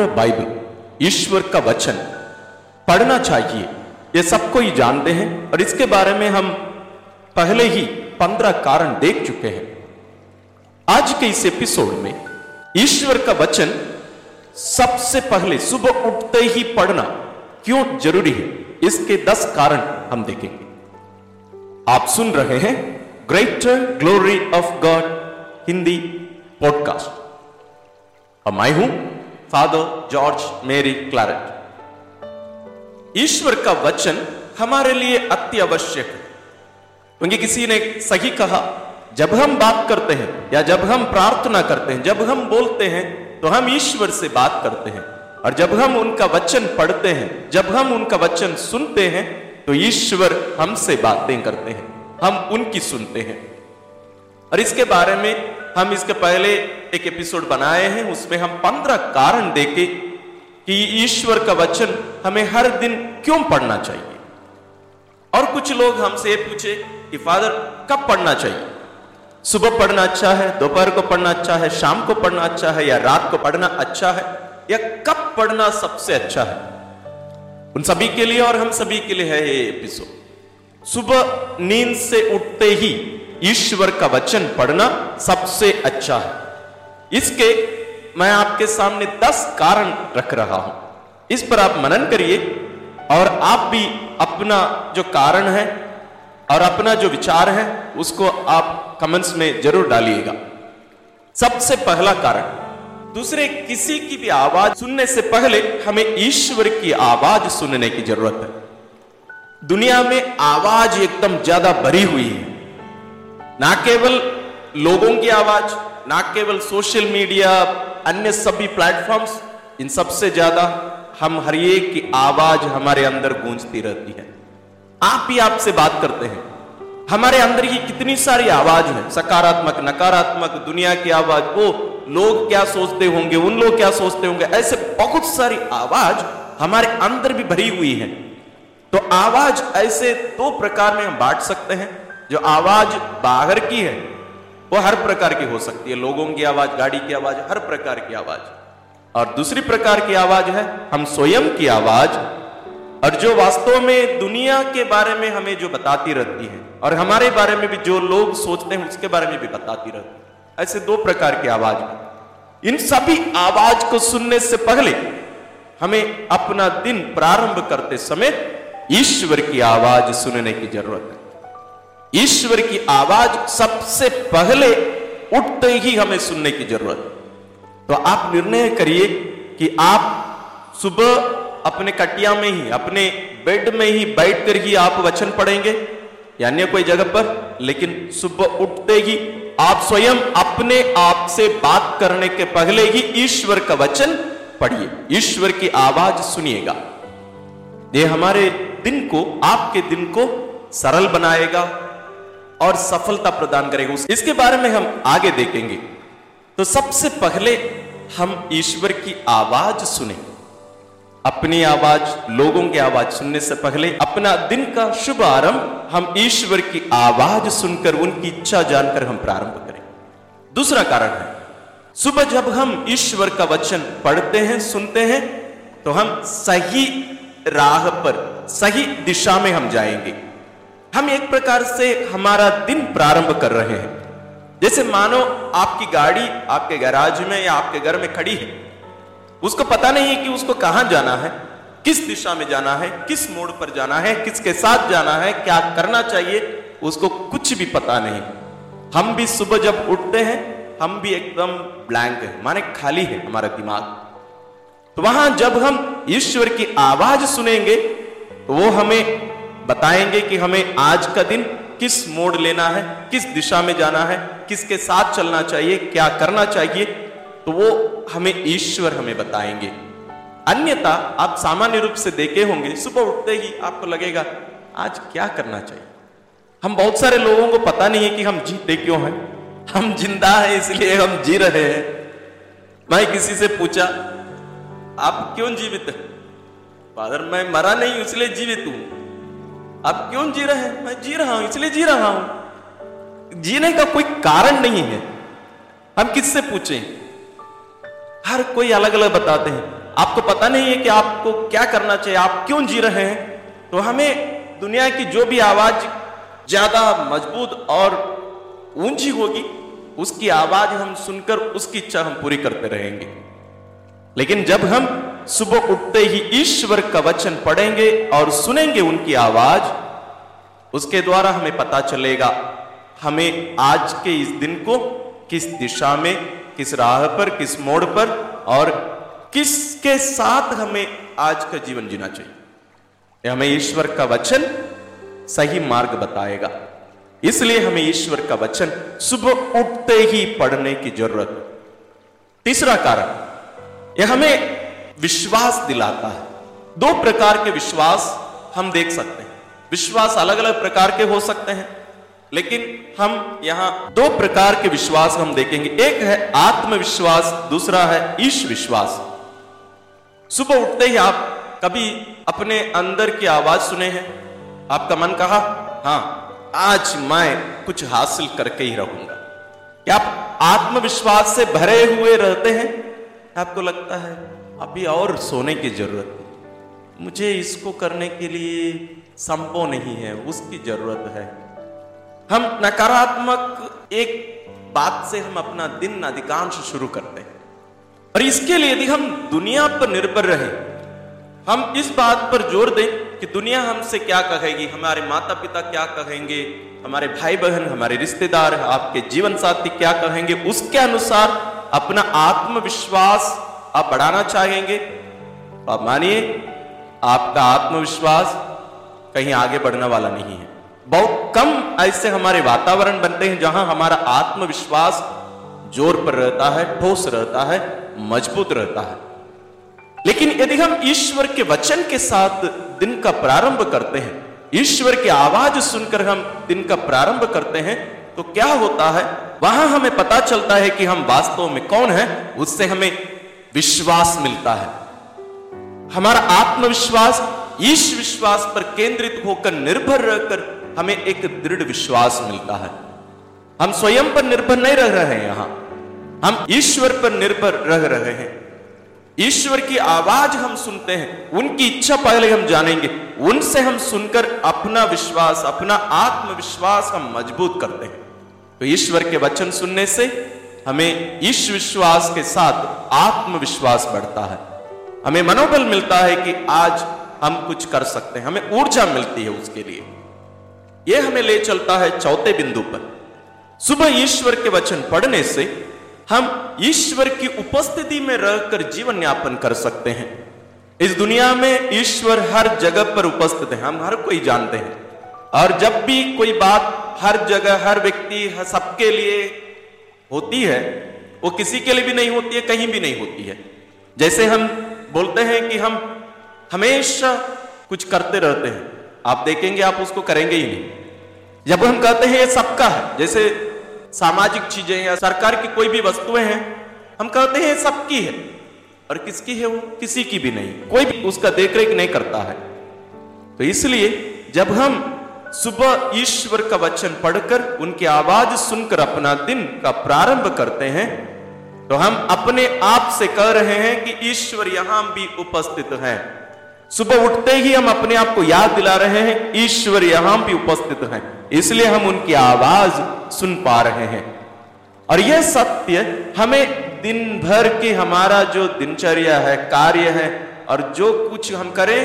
पवित्र बाइबल, ईश्वर का वचन पढ़ना चाहिए, ये सबको ही जानते हैं और इसके बारे में हम पहले ही 15 कारण देख चुके हैं। आज के इस एपिसोड में ईश्वर का वचन सबसे पहले सुबह उठते ही पढ़ना क्यों जरूरी है, इसके 10 कारण हम देखेंगे। आप सुन रहे हैं greater glory of God Hindi podcast और मैं हूं फादर जॉर्ज मेरी क्लैरेट। ईश्वर का वचन हमारे लिए अत्यावश्यक है, क्योंकि किसी ने सही कहा, जब हम बात करते हैं या जब हम प्रार्थना करते हैं, जब हम बोलते हैं तो हम ईश्वर से बात करते हैं, और जब हम उनका वचन पढ़ते हैं, जब हम उनका वचन सुनते हैं तो ईश्वर हमसे बातें करते हैं, हम उनकी सुनते हैं। और इसके बारे में हम इसके पहले एक एपिसोड बनाए हैं, उसमें हम 15 कारण देखे कि ईश्वर का वचन हमें हर दिन क्यों पढ़ना चाहिए। और कुछ लोग हमसे पूछे कि फादर कब पढ़ना चाहिए, सुबह पढ़ना अच्छा है, दोपहर को पढ़ना अच्छा है, शाम को पढ़ना अच्छा है, या रात को पढ़ना अच्छा है, या कब पढ़ना सबसे अच्छा है। उन सभी के लिए और हम सभी के लिए है ये एपिसोड। सुबह नींद से उठते ही ईश्वर का वचन पढ़ना सबसे अच्छा है। इसके मैं आपके सामने 10 कारण रख रहा हूं, इस पर आप मनन करिए और आप भी अपना जो कारण है और अपना जो विचार है उसको आप कमेंट्स में जरूर डालिएगा। सबसे पहला कारण, दूसरे किसी की भी आवाज सुनने से पहले हमें ईश्वर की आवाज सुनने की जरूरत है। दुनिया में आवाज एकदम ज्यादा भरी हुई है, ना केवल लोगों की आवाज, ना केवल सोशल मीडिया, अन्य सभी प्लेटफॉर्म्स, इन सबसे ज्यादा हम हर एक की आवाज हमारे अंदर गूंजती रहती है। आप भी आपसे बात करते हैं, हमारे अंदर की कितनी सारी आवाज है, सकारात्मक, नकारात्मक, दुनिया की आवाज, वो लोग क्या सोचते होंगे, उन लोग क्या सोचते होंगे, ऐसे बहुत सारी आवाज हमारे अंदर भी भरी हुई है। तो आवाज ऐसे 2 प्रकार में हम बांट सकते हैं। जो आवाज बाहर की है वो हर प्रकार की हो सकती है, लोगों की आवाज, गाड़ी की आवाज, हर प्रकार की आवाज। और दूसरी प्रकार की आवाज है हम स्वयं की आवाज, और जो वास्तव में दुनिया के बारे में हमें जो बताती रहती है और हमारे बारे में भी जो लोग सोचते हैं उसके बारे में भी बताती रहती है। ऐसे 2 प्रकार की आवाज है। इन सभी आवाज को सुनने से पहले हमें अपना दिन प्रारंभ करते समय ईश्वर की आवाज सुनने की जरूरत है। ईश्वर की आवाज सबसे पहले उठते ही हमें सुनने की जरूरत है। तो आप निर्णय करिए कि आप सुबह अपने कटिया में ही, अपने बेड में ही बैठकर ही आप वचन पढ़ेंगे या अन्य कोई जगह पर, लेकिन सुबह उठते ही आप स्वयं अपने आप से बात करने के पहले ही ईश्वर का वचन पढ़िए, ईश्वर की आवाज सुनिएगा। ये हमारे दिन को, आपके दिन को सरल बनाएगा और सफलता प्रदान करेगा। इसके बारे में हम आगे देखेंगे। तो सबसे पहले हम ईश्वर की आवाज सुने, अपनी आवाज, लोगों की आवाज सुनने से पहले अपना दिन का शुभ आरंभ हम ईश्वर की आवाज सुनकर, उनकी इच्छा जानकर हम प्रारंभ करें। दूसरा कारण है, सुबह जब हम ईश्वर का वचन पढ़ते हैं, सुनते हैं, तो हम सही राह पर, सही दिशा में हम जाएंगे। हम एक प्रकार से हमारा दिन प्रारंभ कर रहे हैं। जैसे मानो आपकी गाड़ी आपके गैराज में या आपके घर में खड़ी है, उसको पता नहीं है कि उसको कहां जाना है, किस दिशा में जाना है, किस मोड़ पर जाना है, किसके साथ जाना है, क्या करना चाहिए, उसको कुछ भी पता नहीं। हम भी सुबह जब उठते हैं हम भी एकदम ब्लैंक है, माने खाली है हमारा दिमाग। तो वहां जब हम ईश्वर की आवाज सुनेंगे तो वो हमें बताएंगे कि हमें आज का दिन किस मोड़ लेना है, किस दिशा में जाना है, किसके साथ चलना चाहिए, क्या करना चाहिए, तो वो हमें ईश्वर हमें बताएंगे। अन्यथा आप सामान्य रूप से देखे होंगे, सुबह उठते ही आपको लगेगा आज क्या करना चाहिए। हम बहुत सारे लोगों को पता नहीं है कि हम जीते क्यों हैं, हम जिंदा हैं इसलिए हम जी रहे हैं। मैं किसी से पूछा, आप क्यों जीवित हैं? फादर मैं मरा नहीं इसलिए जीवित हूं। आप क्यों जी रहे हैं? मैं जी रहा हूं इसलिए जी रहा हूं। जीने का कोई कारण नहीं है। हम किससे पूछें? हर कोई अलग अलग बताते हैं। आपको पता नहीं है कि आपको क्या करना चाहिए, आप क्यों जी रहे हैं। तो हमें दुनिया की जो भी आवाज़ ज़्यादा मजबूत और ऊंची होगी उसकी आवाज़ हम सुनकर उसकी इच्छा हम पूरी करते रहेंगे। लेकिन जब हम सुबह उठते ही ईश्वर का वचन पढ़ेंगे और सुनेंगे उनकी आवाज़, उसके द्वारा हमें पता चलेगा हमें आज के इस दिन को किस दिशा में, किस राह पर, किस मोड़ पर और किसके साथ हमें आज का जीवन जीना चाहिए। हमें ईश्वर का वचन सही मार्ग बताएगा, इसलिए हमें ईश्वर का वचन सुबह उठते ही पढ़ने की जरूरत। तीसरा कारण, यह हमें विश्वास दिलाता है। दो प्रकार के विश्वास हम देख सकते हैं, विश्वास अलग अलग प्रकार के हो सकते हैं, लेकिन हम यहां दो प्रकार के विश्वास हम देखेंगे। एक है आत्मविश्वास, दूसरा है ईश विश्वास। सुबह उठते ही आप कभी अपने अंदर की आवाज सुने हैं? आपका मन कहा, हाँ आज मैं कुछ हासिल करके ही रहूंगा। क्या आप आत्मविश्वास से भरे हुए रहते हैं? आपको लगता है अभी और सोने की जरूरत है, मुझे इसको करने के लिए संभव नहीं है, उसकी जरूरत है। हम नकारात्मक एक बात से हम अपना दिन अधिकांश शुरू करते हैं और इसके लिए यदि हम दुनिया पर निर्भर रहे, हम इस बात पर जोर दें कि दुनिया हमसे क्या कहेगी, हमारे माता पिता क्या कहेंगे, हमारे भाई बहन, हमारे रिश्तेदार, आपके जीवन साथी क्या कहेंगे, उसके अनुसार अपना आत्मविश्वास आप बढ़ाना चाहेंगे तो आप मानिए आपका आत्मविश्वास कहीं आगे बढ़ने वाला नहीं है। बहुत कम ऐसे हमारे वातावरण बनते हैं जहां हमारा आत्मविश्वास जोर पर रहता है, ठोस रहता है, मजबूत रहता है। लेकिन यदि हम ईश्वर के वचन के साथ दिन का प्रारंभ करते हैं, ईश्वर की आवाज सुनकर हम दिन का प्रारंभ करते हैं, तो क्या होता है, वहां हमें पता चलता है कि हम वास्तव में कौन है। उससे हमें विश्वास मिलता है। हमारा आत्मविश्वास ईश विश्वास पर केंद्रित होकर निर्भर रहकर हमें एक दृढ़ विश्वास मिलता है। हम स्वयं पर निर्भर नहीं रह रहे हैं, यहां हम ईश्वर पर निर्भर रह रहे हैं। ईश्वर की आवाज हम सुनते हैं, उनकी इच्छा पहले हम जानेंगे, उनसे हम सुनकर अपना विश्वास, अपना आत्मविश्वास हम मजबूत करते हैं। तो ईश्वर के वचन सुनने से हमें ईश विश्वास के साथ आत्मविश्वास बढ़ता है, हमें मनोबल मिलता है कि आज हम कुछ कर सकते हैं, हमें ऊर्जा मिलती है उसके लिए। यह हमें ले चलता है चौथे बिंदु पर। सुबह ईश्वर के वचन पढ़ने से हम ईश्वर की उपस्थिति में रहकर जीवन यापन कर सकते हैं। इस दुनिया में ईश्वर हर जगह पर उपस्थित है, हम हर कोई जानते हैं। और जब भी कोई बात हर जगह, हर व्यक्ति, हर सबके लिए होती है, वो किसी के लिए भी नहीं होती है, कहीं भी नहीं होती है। जैसे हम बोलते हैं कि हम हमेशा कुछ करते रहते हैं, आप देखेंगे आप उसको करेंगे ही नहीं। जब हम कहते हैं ये सबका है, जैसे सामाजिक चीजें या सरकार की कोई भी वस्तुएं हैं, हम कहते हैं सबकी है, और किसकी है वो? किसी की भी नहीं, कोई भी उसका देखरेख नहीं करता है। तो इसलिए जब हम सुबह ईश्वर का वचन पढ़कर, उनकी आवाज सुनकर अपना दिन का प्रारंभ करते हैं, तो हम अपने आप से कह रहे हैं कि ईश्वर यहां भी उपस्थित है। सुबह उठते ही हम अपने आप को याद दिला रहे हैं ईश्वर यहां भी उपस्थित हैं, इसलिए हम उनकी आवाज सुन पा रहे हैं। और यह सत्य हमें दिन भर की हमारा जो दिनचर्या है, कार्य है, और जो कुछ हम करें,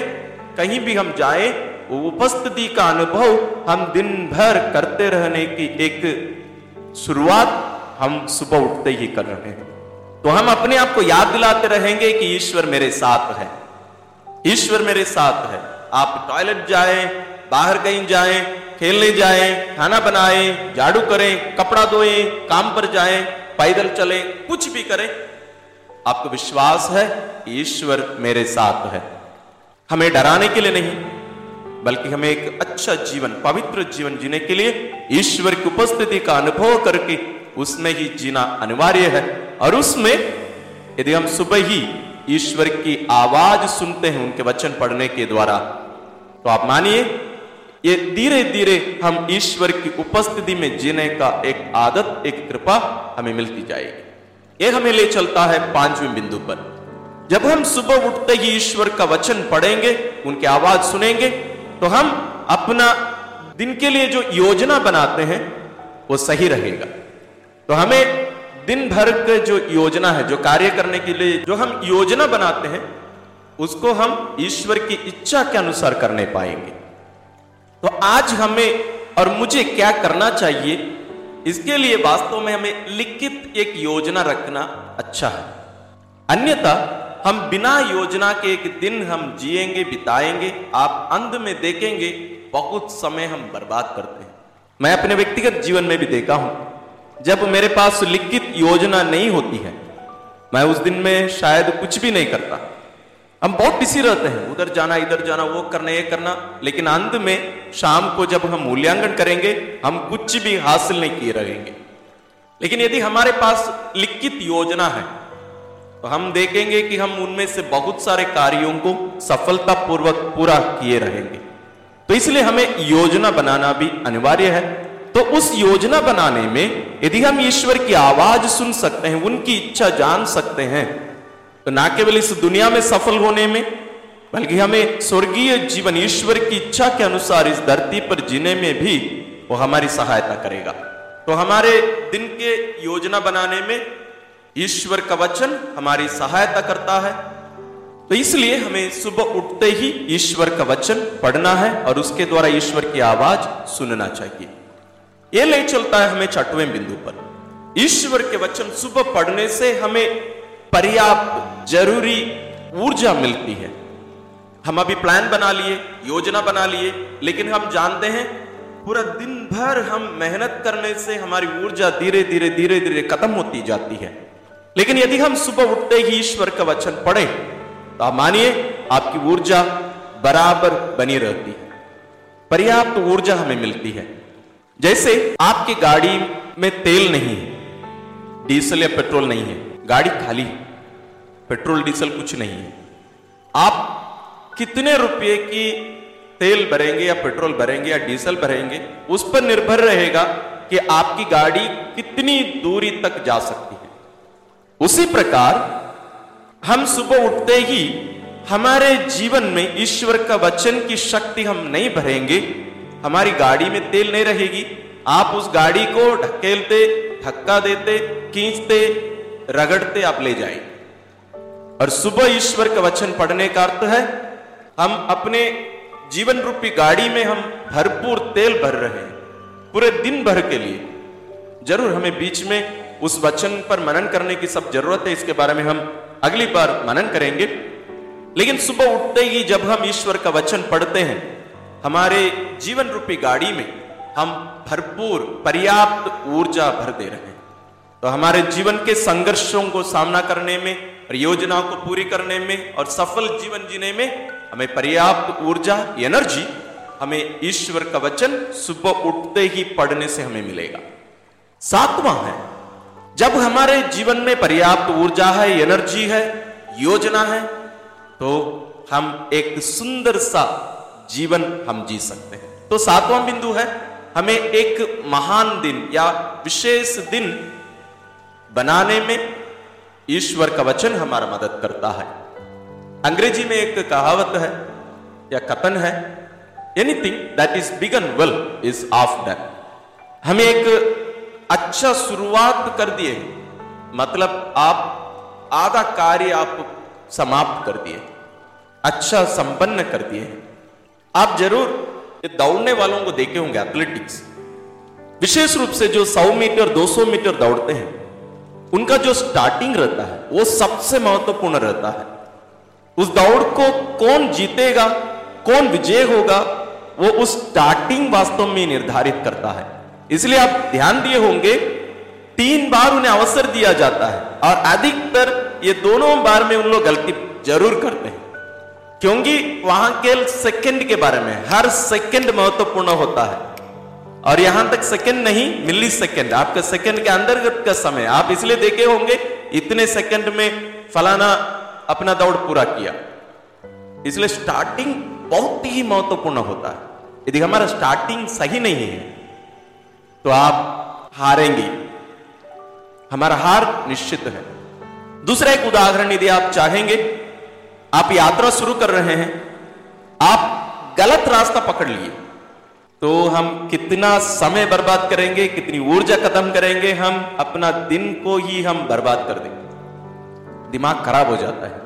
कहीं भी हम जाएं, वो उपस्थिति का अनुभव हम दिन भर करते रहने की एक शुरुआत हम सुबह उठते ही कर रहे हैं। तो हम अपने आप को याद दिलाते रहेंगे कि ईश्वर मेरे साथ है, ईश्वर मेरे साथ है। आप टॉयलेट जाएं, बाहर कहीं जाएं, खेलने जाएं, खाना बनाएं, झाड़ू करें, कपड़ा धोएं, काम पर जाएं, पैदल चलें, कुछ भी करें, आपको विश्वास है ईश्वर मेरे साथ है। हमें डराने के लिए नहीं, बल्कि हमें एक अच्छा जीवन, पवित्र जीवन जीने के लिए ईश्वर की उपस्थिति का अनुभव करके उसमें ही जीना अनिवार्य है। और उसमें यदि हम सुबह ही ईश्वर की आवाज सुनते हैं उनके वचन पढ़ने के द्वारा, तो आप मानिए ये धीरे धीरे हम ईश्वर की उपस्थिति में जीने का एक आदत, एक कृपा हमें मिलती जाएगी। ये हमें ले चलता है पांचवें बिंदु पर। जब हम सुबह उठते ही ईश्वर का वचन पढ़ेंगे, उनकी आवाज सुनेंगे, तो हम अपना दिन के लिए जो योजना बनाते हैं वो सही रहेगा। तो हमें दिन भर के जो योजना है, जो कार्य करने के लिए जो हम योजना बनाते हैं, उसको हम ईश्वर की इच्छा के अनुसार करने पाएंगे। तो आज हमें और मुझे क्या करना चाहिए, इसके लिए वास्तव में हमें लिखित एक योजना रखना अच्छा है। अन्यथा हम बिना योजना के एक दिन हम जिएंगे, बिताएंगे। आप अंत में देखेंगे बहुत समय हम बर्बाद करते हैं। मैं अपने व्यक्तिगत जीवन में भी देखा हूं, जब मेरे पास लिखित योजना नहीं होती है, मैं उस दिन में शायद कुछ भी नहीं करता। हम बहुत बिजी रहते हैं, उधर जाना, इधर जाना, वो करना, ये करना, लेकिन अंत में शाम को जब हम मूल्यांकन करेंगे, हम कुछ भी हासिल नहीं किए रहेंगे। लेकिन यदि हमारे पास लिखित योजना है तो हम देखेंगे कि हम उनमें से बहुत सारे कार्यों को सफलतापूर्वक पूरा किए रहेंगे। तो इसलिए हमें योजना बनाना भी अनिवार्य है। तो उस योजना बनाने में यदि हम ईश्वर की आवाज सुन सकते हैं, उनकी इच्छा जान सकते हैं, तो ना केवल इस दुनिया में सफल होने में, बल्कि हमें स्वर्गीय जीवन ईश्वर की इच्छा के अनुसार इस धरती पर जीने में भी वो हमारी सहायता करेगा। तो हमारे दिन के योजना बनाने में ईश्वर का वचन हमारी सहायता करता है। तो इसलिए हमें सुबह उठते ही ईश्वर का वचन पढ़ना है और उसके द्वारा ईश्वर की आवाज सुनना चाहिए। ये ले चलता है हमें छठवें बिंदु पर। ईश्वर के वचन सुबह पढ़ने से हमें पर्याप्त जरूरी ऊर्जा मिलती है। हम अभी प्लान बना लिए, योजना बना लिए, लेकिन हम जानते हैं पूरा दिन भर हम मेहनत करने से हमारी ऊर्जा धीरे धीरे धीरे धीरे खत्म होती जाती है। लेकिन यदि हम सुबह उठते ही ईश्वर का वचन पढ़े तो आप मानिए आपकी ऊर्जा बराबर बनी रहती है, पर्याप्त ऊर्जा हमें मिलती है। जैसे आपकी गाड़ी में तेल नहीं है, डीजल या पेट्रोल नहीं है, गाड़ी खाली है, पेट्रोल डीजल कुछ नहीं है। आप कितने रुपये की तेल भरेंगे या पेट्रोल भरेंगे या डीजल भरेंगे, उस पर निर्भर रहेगा कि आपकी गाड़ी कितनी दूरी तक जा सकती है। उसी प्रकार हम सुबह उठते ही हमारे जीवन में ईश्वर का वचन की शक्ति हम नहीं भरेंगे, हमारी गाड़ी में तेल नहीं रहेगी। आप उस गाड़ी को ढकेलते, धक्का देते, खींचते, रगड़ते आप ले जाएंगे। और सुबह ईश्वर का वचन पढ़ने का अर्थ है हम अपने जीवन रूपी गाड़ी में हम भरपूर तेल भर रहे हैं पूरे दिन भर के लिए। जरूर हमें बीच में उस वचन पर मनन करने की सब जरूरत है, इसके बारे में हम अगली बार मनन करेंगे। लेकिन सुबह उठते ही जब हम ईश्वर का वचन पढ़ते हैं, हमारे जीवन रूपी गाड़ी में हम भरपूर पर्याप्त ऊर्जा भर दे रहे हैं। तो हमारे जीवन के संघर्षों को सामना करने में, परियोजनाओं को पूरी करने में और सफल जीवन जीने में हमें पर्याप्त ऊर्जा, एनर्जी हमें ईश्वर का वचन सुबह उठते ही पढ़ने से हमें मिलेगा। सातवां है, जब हमारे जीवन में पर्याप्त ऊर्जा है, एनर्जी है, योजना है, तो हम एक सुंदर सा जीवन हम जी सकते हैं। तो सातवां बिंदु है हमें एक महान दिन या विशेष दिन बनाने में ईश्वर का वचन हमारा मदद करता है। अंग्रेजी में एक कहावत है या कथन है, anything that is begun well is half done. हमें एक अच्छा शुरुआत कर दिए, मतलब आप आधा कार्य आप समाप्त कर दिए, अच्छा संपन्न कर दिए। आप जरूर दौड़ने वालों को देखे होंगे, एथलेटिक्स, विशेष रूप से जो 100 मीटर 200 मीटर दौड़ते हैं, उनका जो स्टार्टिंग रहता है वो सबसे महत्वपूर्ण रहता है। उस दौड़ को कौन जीतेगा, कौन विजय होगा, वो उस स्टार्टिंग वास्तव में निर्धारित करता है। इसलिए आप ध्यान दिए होंगे 3 बार उन्हें अवसर दिया जाता है और अधिकतर ये दोनों बार में उन लोग गलती जरूर करते हैं, क्योंकि वहां केवल सेकंड के बारे में, हर सेकंड महत्वपूर्ण होता है। और यहां तक सेकंड नहीं, मिली सेकंड, आपके सेकंड के अंतर्गत का समय। आप इसलिए देखे होंगे इतने सेकंड में फलाना अपना दौड़ पूरा किया। इसलिए स्टार्टिंग बहुत ही महत्वपूर्ण होता है। यदि हमारा स्टार्टिंग सही नहीं है तो आप हारेंगे, हमारा हार निश्चित है। दूसरा एक उदाहरण यदि आप चाहेंगे, आप यात्रा शुरू कर रहे हैं, आप गलत रास्ता पकड़ लिए तो हम कितना समय बर्बाद करेंगे, कितनी ऊर्जा खत्म करेंगे, हम अपना दिन को ही हम बर्बाद कर देंगे, दिमाग खराब हो जाता है।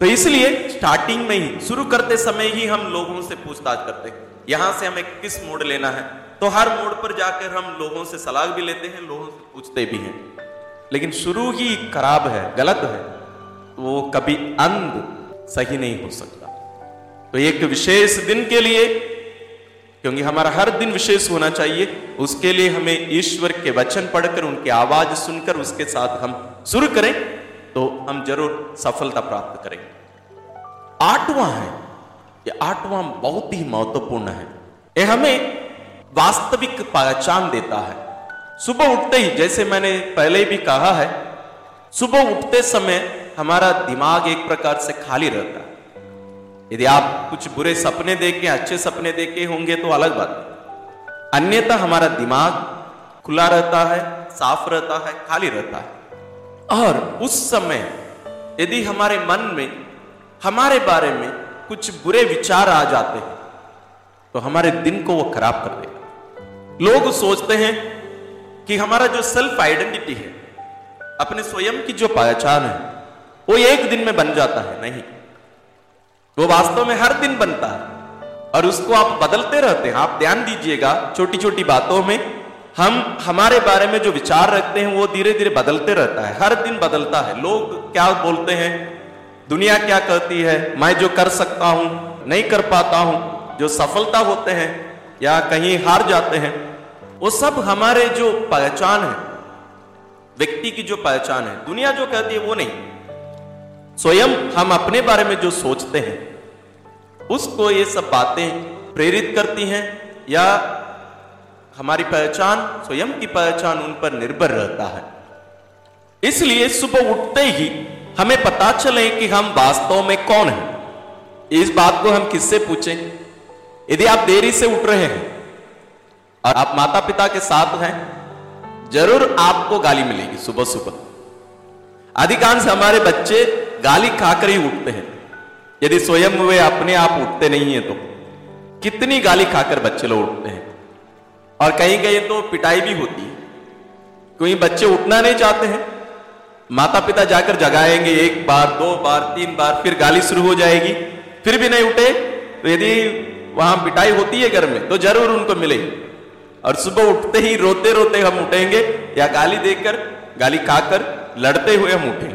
तो इसलिए स्टार्टिंग में ही, शुरू करते समय ही हम लोगों से पूछताछ करते हैं यहां से हमें किस मोड़ लेना है। तो हर मोड़ पर जाकर हम लोगों से सलाह भी लेते हैं, लोगों से पूछते भी हैं, लेकिन शुरू ही खराब है, गलत है, वो कभी अंत सही नहीं हो सकता। तो एक विशेष दिन के लिए, क्योंकि हमारा हर दिन विशेष होना चाहिए, उसके लिए हमें ईश्वर के वचन पढ़कर, उनकी आवाज सुनकर, उसके साथ हम शुरू करें तो हम जरूर सफलता प्राप्त करेंगे। आठवां है, ये आठवां बहुत ही महत्वपूर्ण है, ये हमें वास्तविक पहचान देता है। सुबह उठते ही, जैसे मैंने पहले भी कहा है, सुबह उठते समय हमारा दिमाग एक प्रकार से खाली रहता है। यदि आप कुछ बुरे सपने देखे, अच्छे सपने देखे होंगे तो अलग बात है, अन्यथा हमारा दिमाग खुला रहता है, साफ रहता है, खाली रहता है। और उस समय यदि हमारे मन में हमारे बारे में कुछ बुरे विचार आ जाते हैं तो हमारे दिन को वो खराब कर देगा। लोग सोचते हैं कि हमारा जो सेल्फ आइडेंटिटी है, अपने स्वयं की जो पहचान है, वो एक दिन में बन जाता है। नहीं, वो वास्तव में हर दिन बनता है और उसको आप बदलते रहते हैं। आप ध्यान दीजिएगा, छोटी छोटी बातों में हम हमारे बारे में जो विचार रखते हैं वो धीरे धीरे बदलते रहता है, हर दिन बदलता है। लोग क्या बोलते हैं, दुनिया क्या कहती है, मैं जो कर सकता हूं नहीं कर पाता हूं, जो सफलता होते हैं या कहीं हार जाते हैं, वो सब हमारे जो पहचान है, व्यक्ति की जो पहचान है, दुनिया जो कहती है वो नहीं। स्वयं हम अपने बारे में जो सोचते हैं उसको ये सब बातें प्रेरित करती हैं, या हमारी पहचान, स्वयं की पहचान उन पर निर्भर रहता है। इसलिए सुबह उठते ही हमें पता चले कि हम वास्तव में कौन हैं। इस बात को हम किससे पूछें? यदि आप देरी से उठ रहे हैं और आप माता पिता के साथ हैं, जरूर आपको गाली मिलेगी। सुबह सुबह अधिकांश हमारे बच्चे गाली खाकर ही उठते हैं, यदि स्वयं वे अपने आप उठते नहीं है तो। कितनी गाली खाकर बच्चे लोग उठते हैं, और कहीं कहीं तो पिटाई भी होती है, क्योंकि बच्चे उठना नहीं चाहते हैं। माता पिता जाकर जगाएंगे, एक बार, दो बार, तीन बार, फिर गाली शुरू हो जाएगी, फिर भी नहीं उठे तो यदि वहां पिटाई होती है घर में तो जरूर उनको मिलेगी। और सुबह उठते ही रोते रोते हम उठेंगे, या गाली देकर, गाली खाकर, लड़ते हुए हम उठेंगे।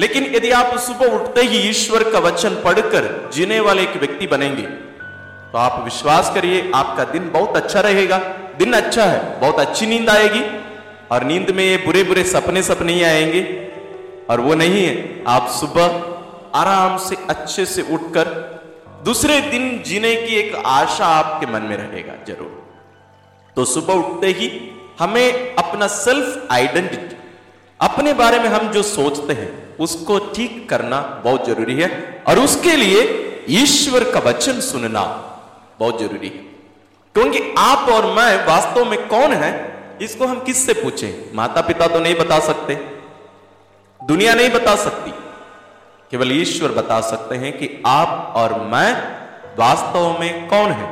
लेकिन यदि आप सुबह उठते ही ईश्वर का वचन पढ़कर जीने वाले एक व्यक्ति बनेंगे तो आप विश्वास करिए आपका दिन बहुत अच्छा रहेगा। दिन अच्छा है, बहुत अच्छी नींद आएगी, और नींद में ये बुरे बुरे सपने सब नहीं आएंगे। और वो नहीं है, आप सुबह आराम से अच्छे से उठकर दूसरे दिन जीने की एक आशा आपके मन में रहेगा जरूर। तो सुबह उठते ही हमें अपना सेल्फ आइडेंटिटी, अपने बारे में हम जो सोचते हैं उसको ठीक करना बहुत जरूरी है, और उसके लिए ईश्वर का वचन सुनना बहुत जरूरी है। क्योंकि आप और मैं वास्तव में कौन है, इसको हम किससे पूछें? माता पिता तो नहीं बता सकते, दुनिया नहीं बता सकती, केवल ईश्वर बता सकते हैं कि आप और मैं वास्तव में कौन है,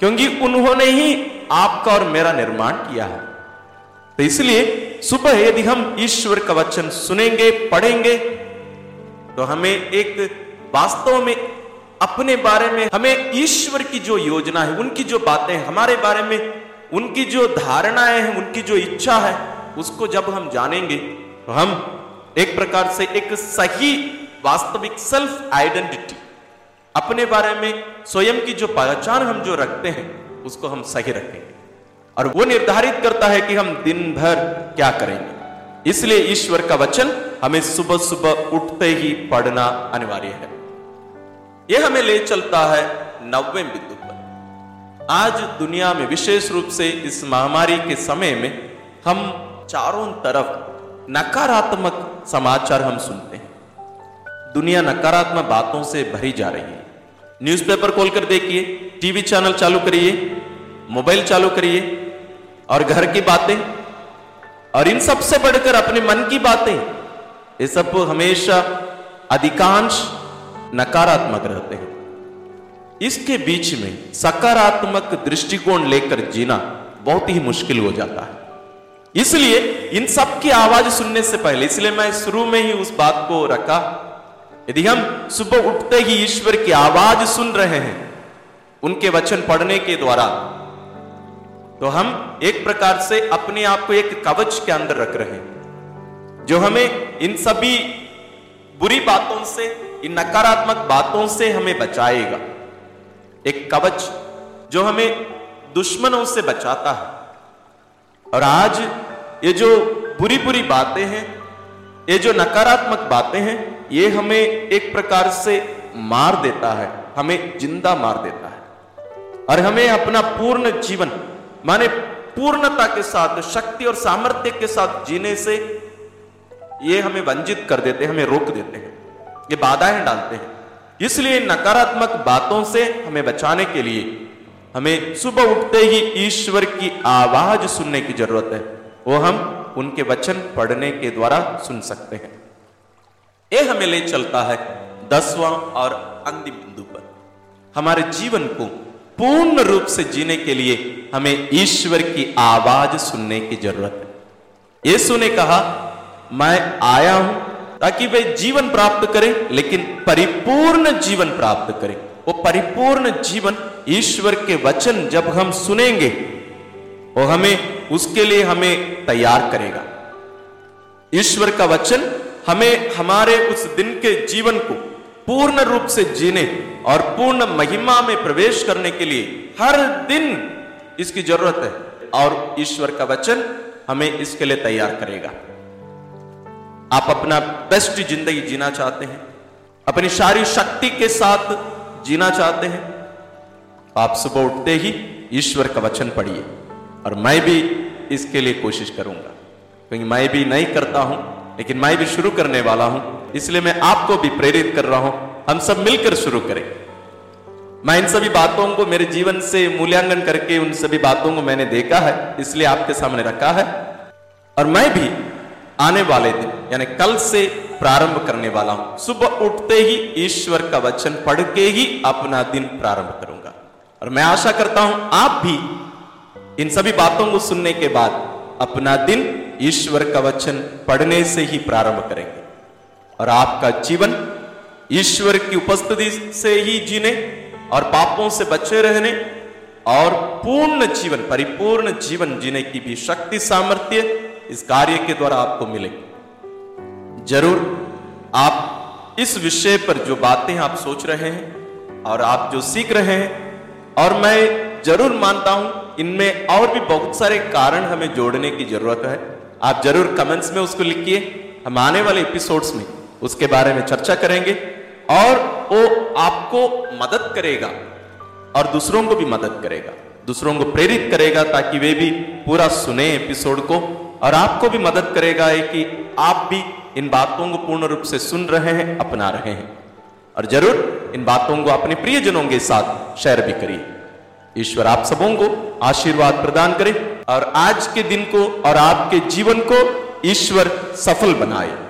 क्योंकि उन्होंने ही आपका और मेरा निर्माण किया है। तो इसलिए सुबह यदि हम ईश्वर का वचन सुनेंगे, पढ़ेंगे, तो हमें एक वास्तव में अपने बारे में, हमें ईश्वर की जो योजना है, उनकी जो बातें हैं हमारे बारे में, उनकी जो धारणाएं हैं, उनकी जो इच्छा है, उसको जब हम जानेंगे तो हम एक प्रकार से एक सही वास्तविक सेल्फ आइडेंटिटी, अपने बारे में स्वयं की जो पहचान हम जो रखते हैं उसको हम सही रखेंगे, और वो निर्धारित करता है कि हम दिन भर क्या करेंगे। इसलिए ईश्वर का वचन हमें सुबह सुबह उठते ही पढ़ना अनिवार्य है। यह हमें ले चलता है 9वें बिंदु पर। आज दुनिया में विशेष रूप से इस महामारी के समय में हम चारों तरफ नकारात्मक समाचार हम सुनते हैं। दुनिया नकारात्मक बातों से भरी जा रही है। न्यूज़पेपर खोलकर देखिए, टीवी चैनल चालू करिए, मोबाइल चालू करिए, और घर की बातें, और इन सबसे बढ़कर अपने मन की बातें, ये सब हमेशा अधिकांश नकारात्मक रहते हैं। इसके बीच में सकारात्मक दृष्टिकोण लेकर जीना बहुत ही मुश्किल हो जाता है। इसलिए इन सब की आवाज सुनने से पहले, इसलिए मैं शुरू में ही उस बात को रखा, यदि हम सुबह उठते ही ईश्वर की आवाज सुन रहे हैं उनके वचन पढ़ने के द्वारा, तो हम एक प्रकार से अपने आप को एक कवच के अंदर रख रहे हैं जो हमें इन सभी बुरी बातों से, इन नकारात्मक बातों से हमें बचाएगा। एक कवच जो हमें दुश्मनों से बचाता है। और आज ये जो बुरी बुरी बातें हैं, ये जो नकारात्मक बातें हैं, ये हमें एक प्रकार से मार देता है, हमें जिंदा मार देता है और हमें अपना पूर्ण जीवन माने पूर्णता के साथ, शक्ति और सामर्थ्य के साथ जीने से ये हमें वंचित कर देते हैं, हमें रोक देते हैं, ये बाधाएं डालते हैं। इसलिए नकारात्मक बातों से हमें बचाने के लिए हमें सुबह उठते ही ईश्वर की आवाज सुनने की जरूरत है। वो हम उनके वचन पढ़ने के द्वारा सुन सकते हैं। ये हमें ले चलता है 10वां और अंतिम बिंदु पर। हमारे जीवन को पूर्ण रूप से जीने के लिए हमें ईश्वर की आवाज सुनने की जरूरत है। यीशु ने कहा, मैं आया हूं ताकि वे जीवन प्राप्त करें, लेकिन परिपूर्ण जीवन प्राप्त करें। वो परिपूर्ण जीवन, ईश्वर के वचन जब हम सुनेंगे वो हमें, उसके लिए हमें तैयार करेगा। ईश्वर का वचन हमें हमारे उस दिन के जीवन को पूर्ण रूप से जीने और पूर्ण महिमा में प्रवेश करने के लिए हर दिन इसकी जरूरत है, और ईश्वर का वचन हमें इसके लिए तैयार करेगा। आप अपना बेस्ट जिंदगी जीना चाहते हैं, अपनी सारी शक्ति के साथ जीना चाहते हैं, आप सुबह उठते ही ईश्वर का वचन पढ़िए। और मैं भी इसके लिए कोशिश करूंगा, क्योंकि मैं भी नहीं करता हूं, लेकिन मैं भी शुरू करने वाला हूं। इसलिए मैं आपको भी प्रेरित कर रहा हूं, हम सब मिलकर शुरू करें। मैं इन सभी बातों को मेरे जीवन से मूल्यांकन करके उन सभी बातों को मैंने देखा है, इसलिए आपके सामने रखा है। और मैं भी आने वाले दिन यानी कल से प्रारंभ करने वाला हूं। सुबह उठते ही ईश्वर का वचन पढ़ के ही अपना दिन प्रारंभ करूंगा। और मैं आशा करता हूं आप भी इन सभी बातों को सुनने के बाद अपना दिन ईश्वर का वचन पढ़ने से ही प्रारंभ करेंगे, और आपका जीवन ईश्वर की उपस्थिति से ही जीने और पापों से बचे रहने और पूर्ण जीवन, परिपूर्ण जीवन जीने की भी शक्ति, सामर्थ्य इस कार्य के द्वारा आपको मिलेगी। जरूर आप इस विषय पर जो बातें आप सोच रहे हैं और आप जो सीख रहे हैं, और मैं जरूर मानता हूं इनमें और भी बहुत सारे कारण हमें जोड़ने की जरूरत है। आप जरूर कमेंट्स में उसको लिखिए, हम आने वाले एपिसोड्स में उसके बारे में चर्चा करेंगे, और वो आपको मदद करेगा और दूसरों को भी मदद करेगा, दूसरों को प्रेरित करेगा ताकि वे भी पूरा सुने एपिसोड को, और आपको भी मदद करेगा कि आप भी इन बातों को पूर्ण रूप से सुन रहे हैं, अपना रहे हैं। और जरूर इन बातों को अपने प्रियजनों के साथ शेयर भी करिए। ईश्वर आप सबों को आशीर्वाद प्रदान करे, और आज के दिन को और आपके जीवन को ईश्वर सफल बनाए।